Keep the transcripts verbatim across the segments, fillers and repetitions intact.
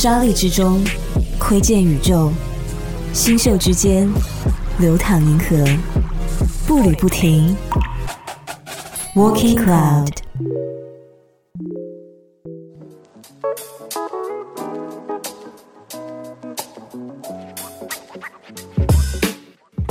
沙砾之中窥见宇宙，星宿之间流淌银河，步履不停。 Walking Cloud。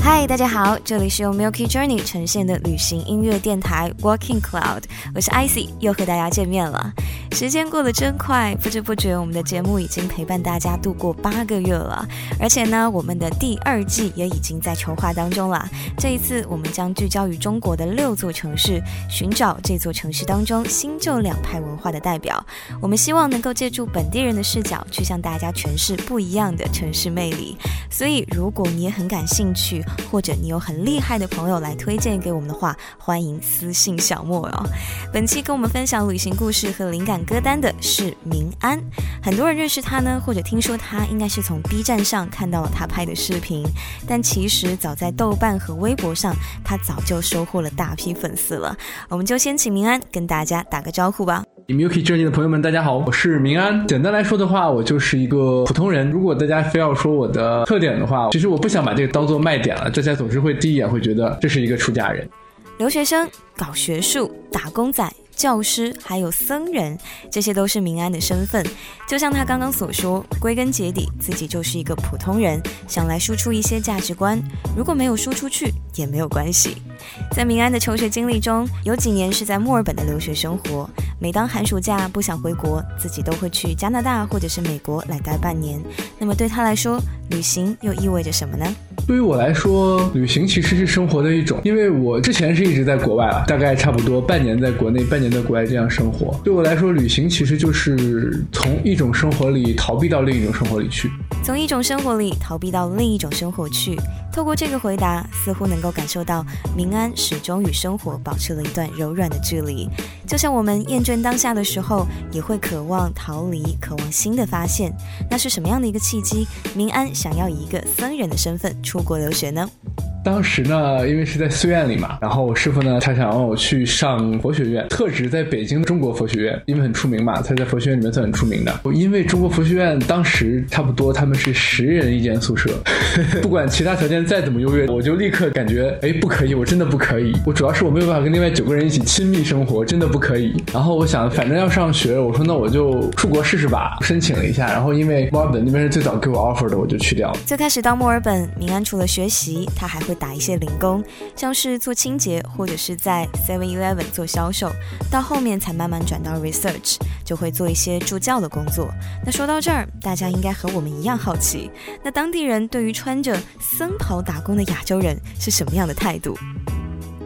嗨，大家好，这里是由 Milky Journey 呈现的旅行音乐电台 Walking Cloud， 我是 Icy， 又和大家见面了。时间过得真快，不知不觉我们的节目已经陪伴大家度过八个月了，而且呢，我们的第二季也已经在筹划当中了。这一次我们将聚焦于中国的六座城市，寻找这座城市当中新旧两派文化的代表。我们希望能够借助本地人的视角，去向大家诠释不一样的城市魅力。所以如果你也很感兴趣，或者你有很厉害的朋友来推荐给我们的话，欢迎私信小莫哦。本期跟我们分享旅行故事和灵感歌单的是明安，很多人认识他呢，或者听说他应该是从 B 站上看到了他拍的视频，但其实早在豆瓣和微博上，他早就收获了大批粉丝了。我们就先请明安跟大家打个招呼吧。Miyuki Journey 的朋友们，大家好，我是明安。简单来说的话，我就是一个普通人。如果大家非要说我的特点的话，其实我不想把这个当做卖点了，大家总是会第一眼会觉得这是一个出家人。留学生、搞学术、打工仔、教师还有僧人，这些都是明安的身份。就像他刚刚所说，归根结底自己就是一个普通人，想来输出一些价值观，如果没有输出去也没有关系。在明安的求学经历中，有几年是在墨尔本的留学生活，每当寒暑假不想回国，自己都会去加拿大或者是美国来待半年。那么对他来说，旅行又意味着什么呢？对于我来说，旅行其实是生活的一种，因为我之前是一直在国外啊，大概差不多半年在国内，半年在国外这样生活。对我来说，旅行其实就是从一种生活里逃避到另一种生活里去，从一种生活里逃避到另一种生活去。透过这个回答，似乎能够感受到明安始终与生活保持了一段柔软的距离。就像我们厌倦当下的时候，也会渴望逃离，渴望新的发现。那是什么样的一个契机，明安想要以一个僧人的身份出国留学呢？当时呢，因为是在寺院里嘛，然后我师父呢，他想让我去上佛学院，特指在北京的中国佛学院，因为很出名嘛，他在佛学院里面算很出名的。因为中国佛学院当时差不多他们是十人一间宿舍，不管其他条件再怎么优越，我就立刻感觉，哎，不可以，我真的不可以，我主要是我没有办法跟另外九个人一起亲密生活，真的不可以。然后我想，反正要上学，我说那我就出国试试吧，申请了一下。然后因为墨尔本那边是最早给我 offer 的，我就去掉了。最开始到墨尔本，明安除了学习，他还会打一些零工，像是做清洁或者是在 七十一 做销售，到后面才慢慢转到 research， 就会做一些助教的工作。那说到这儿，大家应该和我们一样好奇，那当地人对于穿着僧袍打工的亚洲人是什么样的态度？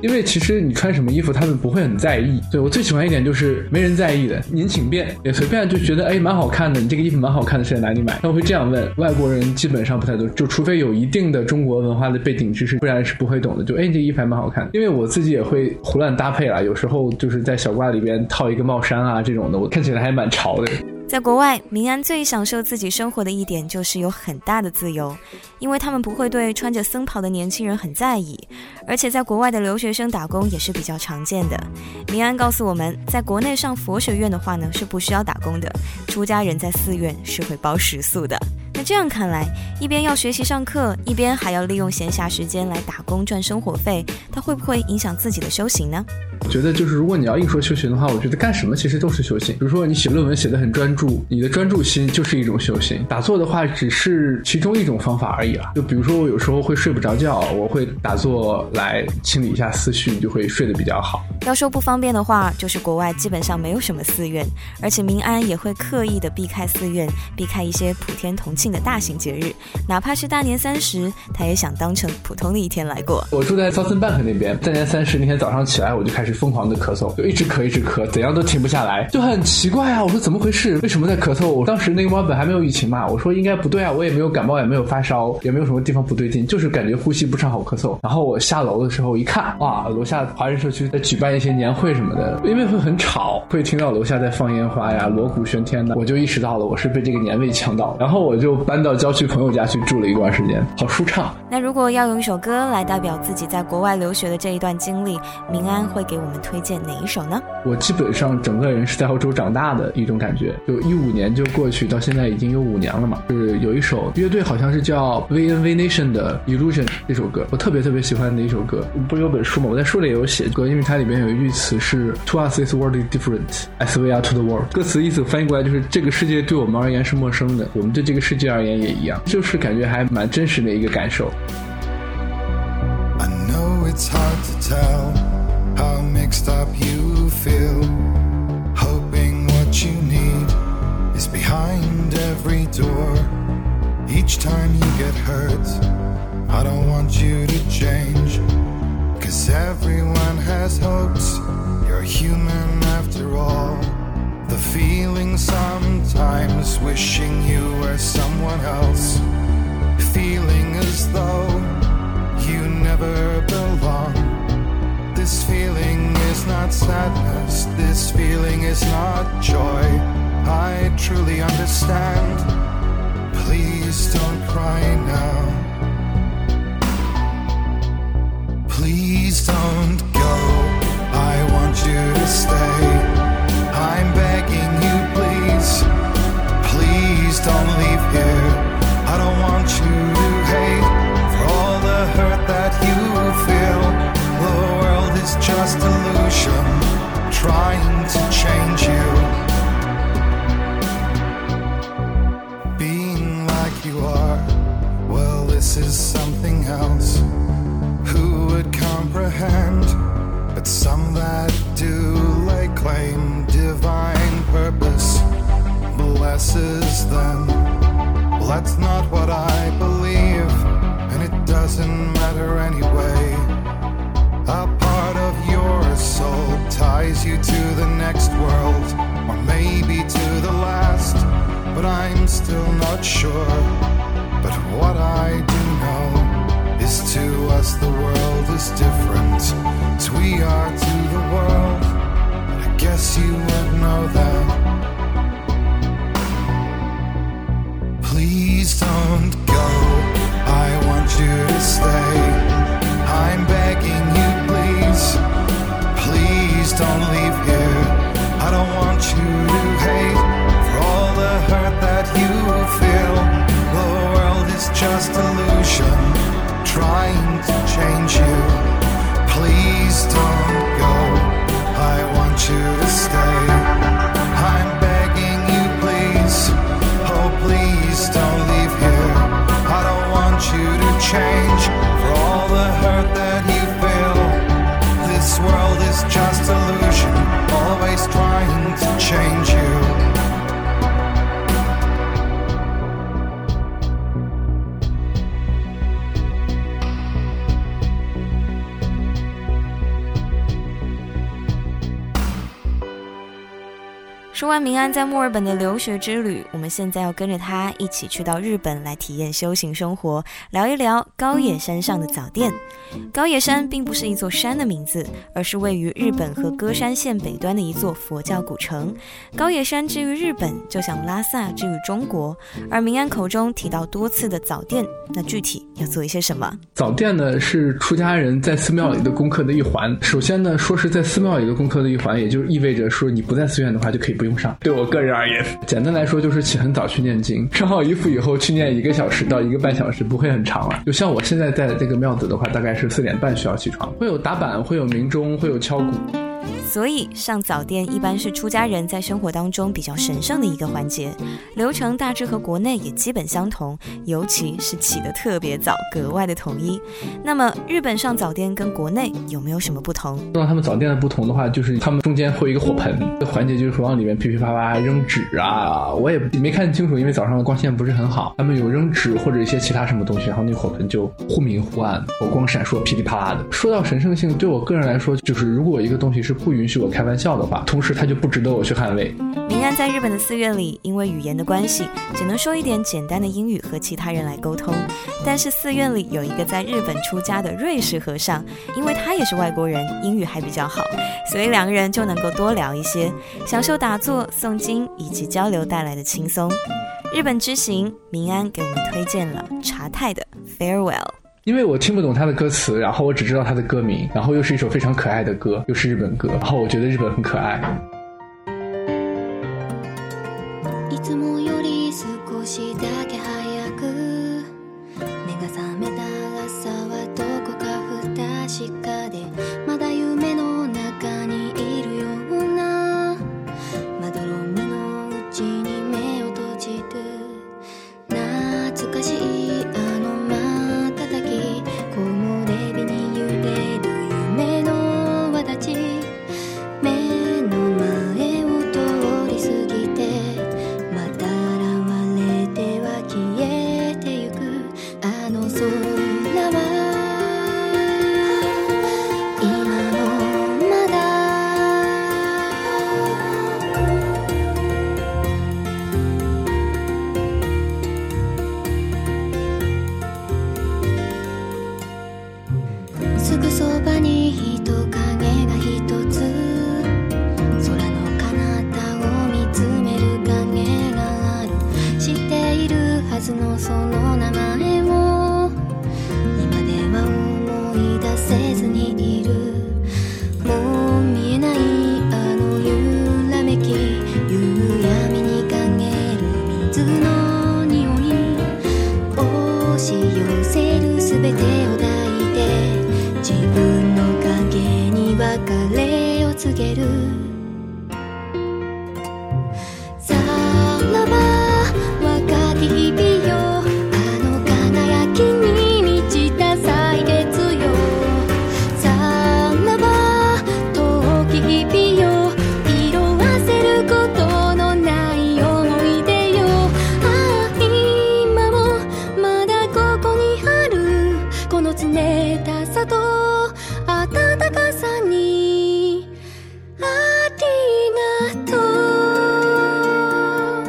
因为其实你穿什么衣服他们不会很在意。对，我最喜欢一点就是没人在意的，您请便，也随便就觉得，哎，蛮好看的，你这个衣服蛮好看的，是在哪里买？那我会这样问。外国人基本上不太懂，就除非有一定的中国文化的背景知识，不然是不会懂的。就哎，这个衣服还蛮好看的。因为我自己也会胡乱搭配啦，有时候就是在小褂里边套一个帽衫啊这种的，我看起来还蛮潮的。在国外，明安最享受自己生活的一点就是有很大的自由，因为他们不会对穿着僧袍的年轻人很在意，而且在国外的留学生打工也是比较常见的。明安告诉我们，在国内上佛学院的话呢，是不需要打工的，出家人在寺院是会包食宿的。那这样看来，一边要学习上课，一边还要利用闲暇时间来打工赚生活费，它会不会影响自己的修行呢？我觉得就是如果你要硬说修行的话，我觉得干什么其实都是修行。比如说你写论文写得很专注，你的专注心就是一种修行，打坐的话只是其中一种方法而已啊。就比如说我有时候会睡不着觉，我会打坐来清理一下思绪，就会睡得比较好。要说不方便的话，就是国外基本上没有什么寺院，而且明安也会刻意的避开寺院，避开一些普天同庆的大型节日，哪怕是大年三十，他也想当成普通的一天来过。我住在 Soulson Bank 那边，大年三十那天早上起来，我就开始疯狂的咳嗽，就一直咳一直咳，怎样都停不下来，就很奇怪啊！我说怎么回事？为什么在咳嗽？我当时那个墨尔本还没有疫情嘛，我说应该不对啊，我也没有感冒，也没有发烧，也没有什么地方不对劲，就是感觉呼吸不畅，好咳嗽。然后我下楼的时候一看，哇，楼下华人社区在举办一些年会什么的，因为会很吵，会听到楼下在放烟花呀，锣鼓喧天的，我就意识到了我是被这个年味呛到。然后我就搬到郊区朋友家去住了一段时间，好舒畅。那如果要用一首歌来代表自己在国外留学的这一段经历，明安会给我们推荐哪一首呢？我基本上整个人是在欧洲长大的一种感觉，就一五年就过去，到现在已经有五年了嘛。就是有一首乐队好像是叫 V N V Nation 的 Illusion 这首歌，我特别特别喜欢的一首歌。不是有本书嘛，我在书里有写歌，因为它里面有一句词是 To us this world is different as we are to the world， 歌词意思翻译过来就是这个世界对我们而言是陌生的，我们对这个世界而言也一样，就是感觉还蛮真实的一个感受。I know it's hard to tell how mixed up you feel, hoping what you need is behind every door. Each time you get hurt, I don't want you to change, 'cause everyone has hopes, you're human after all. The feeling sometimes wishing you were someone else, feeling as though you never belong. This feeling is not sadness, this feeling is not joy. I truly understand, please don't cry now, please don't go, I want you to stay. I'm begging you, please, please don't leave here. I don't want you to hate the hurt that you feel. The world is just illusion trying to change you. Being like you are, well, this is something else. Who would comprehend? But some that do lay claim divine purpose blesses them. Well, that's not what I believe, and it doesn't matter anyway. A part of your soul ties you to the next world, or maybe to the last, but I'm still not sure. But what I do know is to us the world is different, as we are to the world. I guess you would know that. Please don't go, I want you to stay. I'm begging you, please, please don't leave here. I don't want you to hate, for all the hurt that you feel. The world is just illusion trying to change you. Please don't go, I want you to stay. I'm begging you, please, oh please don't leave here. I don't want you to change, for all the hurt that you feel. This world is just illusion, always trying to change you.说完明安在墨尔本的留学之旅，我们现在要跟着他一起去到日本来体验修行生活，聊一聊高野山上的早殿。高野山并不是一座山的名字，而是位于日本和歌山县北端的一座佛教古城。高野山之于日本，就像拉萨之于中国。而明安口中提到多次的早殿，那具体要做一些什么？早殿呢，是出家人在寺庙里的功课的一环。首先呢，说是在寺庙里的功课的一环，也就意味着说你不在寺院的话就可以不用。对我个人而言，简单来说就是起很早去念经，穿好衣服以后去念一个小时到一个半小时，不会很长啊。就像我现在在这个庙子的话，大概是四点半需要起床，会有打板，会有鸣钟，会有敲鼓。所以上早殿一般是出家人在生活当中比较神圣的一个环节，流程大致和国内也基本相同，尤其是起得特别早，格外的统一。那么日本上早殿跟国内有没有什么不同？说到他们早殿的不同的话，就是他们中间会有一个火盆，这环节就是往里面噼噼啪啪扔纸啊，我也没看清楚，因为早上的光线不是很好，他们有扔纸或者一些其他什么东西，然后那火盆就忽明忽暗，火光闪烁，噼里啪啦的。说到神圣性，对我个人来说，就是如果一个东西是不允许我开玩笑的话，同时它就不值得我去捍卫。明安在日本的寺院里，因为语言的关系，只能说一点简单的英语和其他人来沟通。但是寺院里有一个在日本出家的瑞士和尚，因为他也是外国人，英语还比较好，所以两个人就能够多聊一些，享受打坐、诵经以及交流带来的轻松。日本之行，明安给我们推荐了茶太的 Farewell。因为我听不懂他的歌词，然后我只知道他的歌名，然后又是一首非常可爱的歌，又是日本歌，然后我觉得日本很可爱。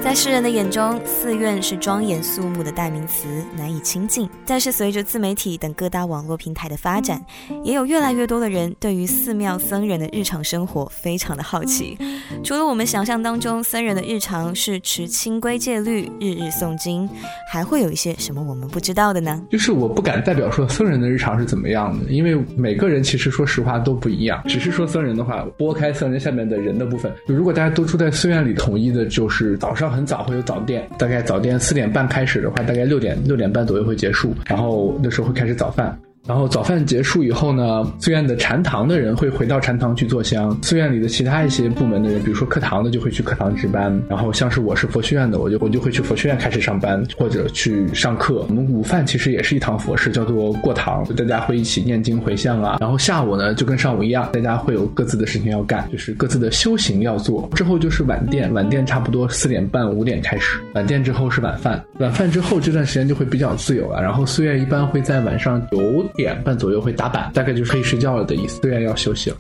在世人的眼中，寺院是庄严肃穆的代名词，难以亲近。但是随着自媒体等各大网络平台的发展，也有越来越多的人对于寺庙僧人的日常生活非常的好奇。除了我们想象当中僧人的日常是持清规戒律、日日诵经，还会有一些什么我们不知道的呢？就是我不敢代表说僧人的日常是怎么样的，因为每个人其实说实话都不一样。只是说僧人的话，拨开僧人下面的人的部分，如果大家都住在寺院里，统一的就是早上很很早会有早店，大概早店四点半开始的话，大概六点六点半左右会结束，然后那时候会开始早饭。然后早饭结束以后呢，寺院的禅堂的人会回到禅堂去坐香，寺院里的其他一些部门的人，比如说课堂的就会去课堂值班，然后像是我是佛学院的，我就我就会去佛学院开始上班或者去上课。我们午饭其实也是一堂佛事，叫做过堂，大家会一起念经回向啊。然后下午呢就跟上午一样，大家会有各自的事情要干，就是各自的修行要做。之后就是晚殿，晚殿差不多四点半五点开始，晚殿之后是晚饭，晚饭之后这段时间就会比较自由了、啊。然后寺院一般会在晚上九点半左右会打板，大概就是可以睡觉了的意思，虽然要休息了。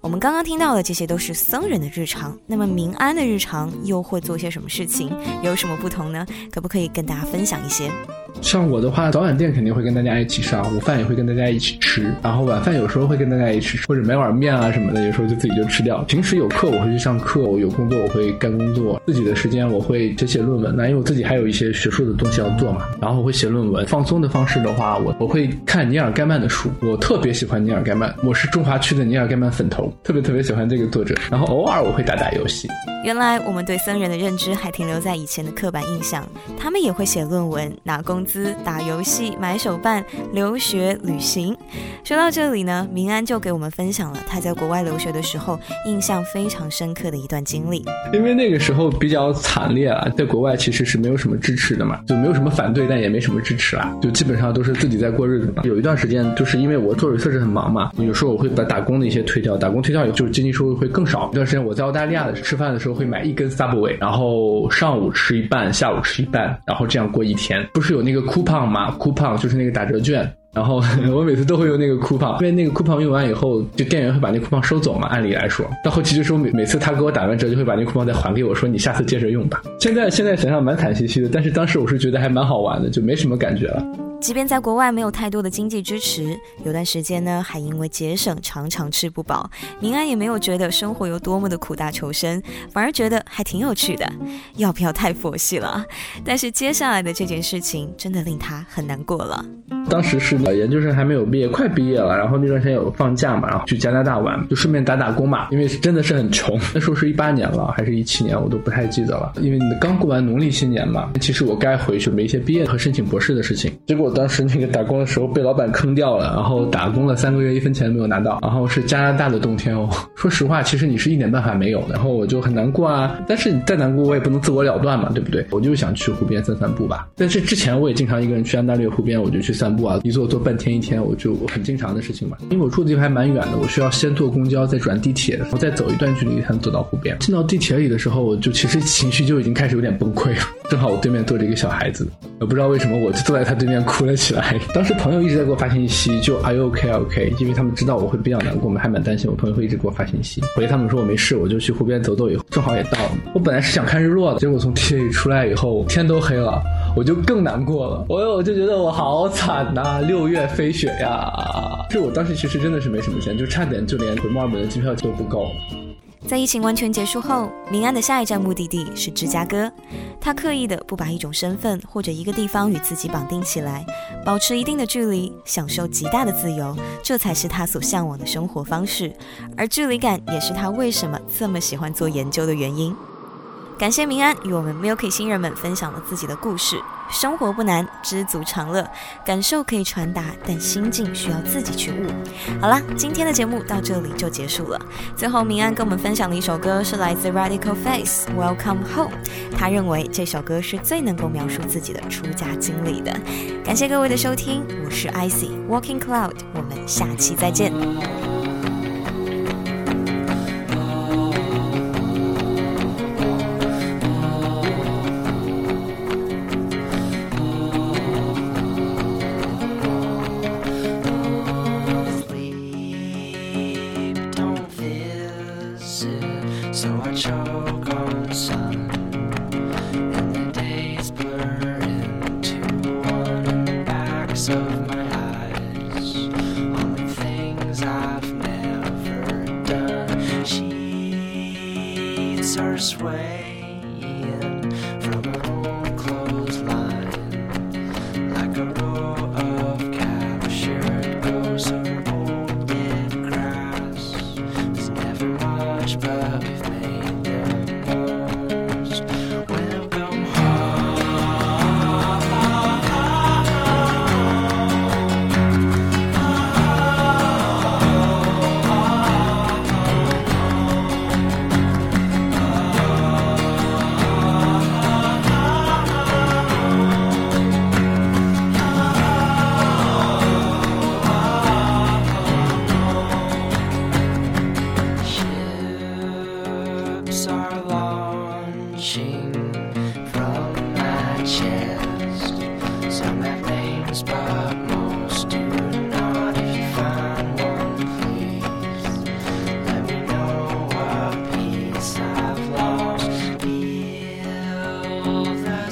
我们刚刚听到的这些都是僧人的日常，那么民安的日常又会做些什么事情，有什么不同呢？可不可以跟大家分享一些？像我的话，早晚店肯定会跟大家一起上，午饭也会跟大家一起吃，然后晚饭有时候会跟大家一起吃，或者买碗面啊什么的，有时候就自己就吃掉。平时有课我会去上课，我有工作我会干工作，自己的时间我会写写论文，那因为我自己还有一些学术的东西要做嘛，然后我会写论文。放松的方式的话，我我会看尼尔盖曼的书，我特别喜欢尼尔盖曼，我是中华区的尼尔盖曼粉头，特别特别喜欢这个作者。然后偶尔我会打打游戏。原来我们对僧人的认知还停留在以前的刻板印象，他们也会写论文、拿工作、打游戏、买手办、留学、旅行。说到这里呢，明安就给我们分享了他在国外留学的时候印象非常深刻的一段经历。因为那个时候比较惨烈啊，在国外其实是没有什么支持的嘛，就没有什么反对，但也没什么支持啊，就基本上都是自己在过日子嘛。有一段时间就是因为我做 research 很忙嘛，有时候我会把打工的一些推掉，打工推掉就是经济收入会更少。有段时间我在澳大利亚的吃饭的时候会买一根 Subway， 然后上午吃一半，下午吃一半，然后这样过一天。不是有那个那个 coupon 嘛 ，coupon 就是那个打折券。然后我每次都会用那个 coupon， 因为那个 coupon 用完以后，就店员会把那 coupon 收走嘛。按理来说，到后期就是我每每次他给我打完折，就会把那 coupon 再还给我，说你下次接着用吧。现在现在想想蛮惨兮兮的，但是当时我是觉得还蛮好玩的，就没什么感觉了。即便在国外没有太多的经济支持，有段时间呢还因为节省常常吃不饱，明安也没有觉得生活有多么的苦大仇深，反而觉得还挺有趣的，要不要太佛系了？但是接下来的这件事情真的令他很难过了。当时是研究生还没有毕业，快毕业了，然后那段时间有放假嘛，然后去加拿大玩，就顺便打打工嘛，因为真的是很穷。那时候是一八年了还是一七年我都不太记得了，因为刚过完农历新年嘛，其实我该回去没一些毕业和申请博士的事情。结果当时那个打工的时候被老板坑掉了，然后打工了三个月一分钱没有拿到，然后是加拿大的冬天哦。说实话其实你是一点办法没有的，然后我就很难过啊，但是你再难过我也不能自我了断嘛，对不对？我就想去湖边散散步吧。但是之前我也经常一个人去安大略湖边，我就去散步啊，一坐坐半天一天，我就很经常的事情嘛。因为我住的地方还蛮远的，我需要先坐公交再转地铁，然后再走一段距离才能走到湖边。进到地铁里的时候，我就其实情绪就已经开始有点崩溃了。正好我对面坐着一个小孩子，我不知道为什么我就坐在他对面哭了起来。当时朋友一直在给我发信息，就 Are you OK OK， 因为他们知道我会比较难过，我们还蛮担心我朋友会一直给我发信息。回他们说我没事，我就去湖边走走，以后正好也到了。我本来是想看日落的，结果从地铁里出来以后天都黑了，我就更难过了。我我就觉得我好惨呐、啊，六月飞雪呀！是我当时其实真的是没什么钱，就差点就连回墨尔本的机票都不够。在疫情完全结束后，明安的下一站目的地是芝加哥。他刻意的不把一种身份或者一个地方与自己绑定起来，保持一定的距离，享受极大的自由，这才是他所向往的生活方式。而距离感也是他为什么这么喜欢做研究的原因。感谢明安与我们 Milky 新人们分享了自己的故事。生活不难，知足常乐，感受可以传达，但心境需要自己去悟。好了，今天的节目到这里就结束了。最后明安跟我们分享的一首歌是来自 Radical Face Welcome Home， 他认为这首歌是最能够描述自己的出家经历的。感谢各位的收听，我是 Icy Walking Cloud， 我们下期再见。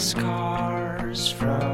Scars from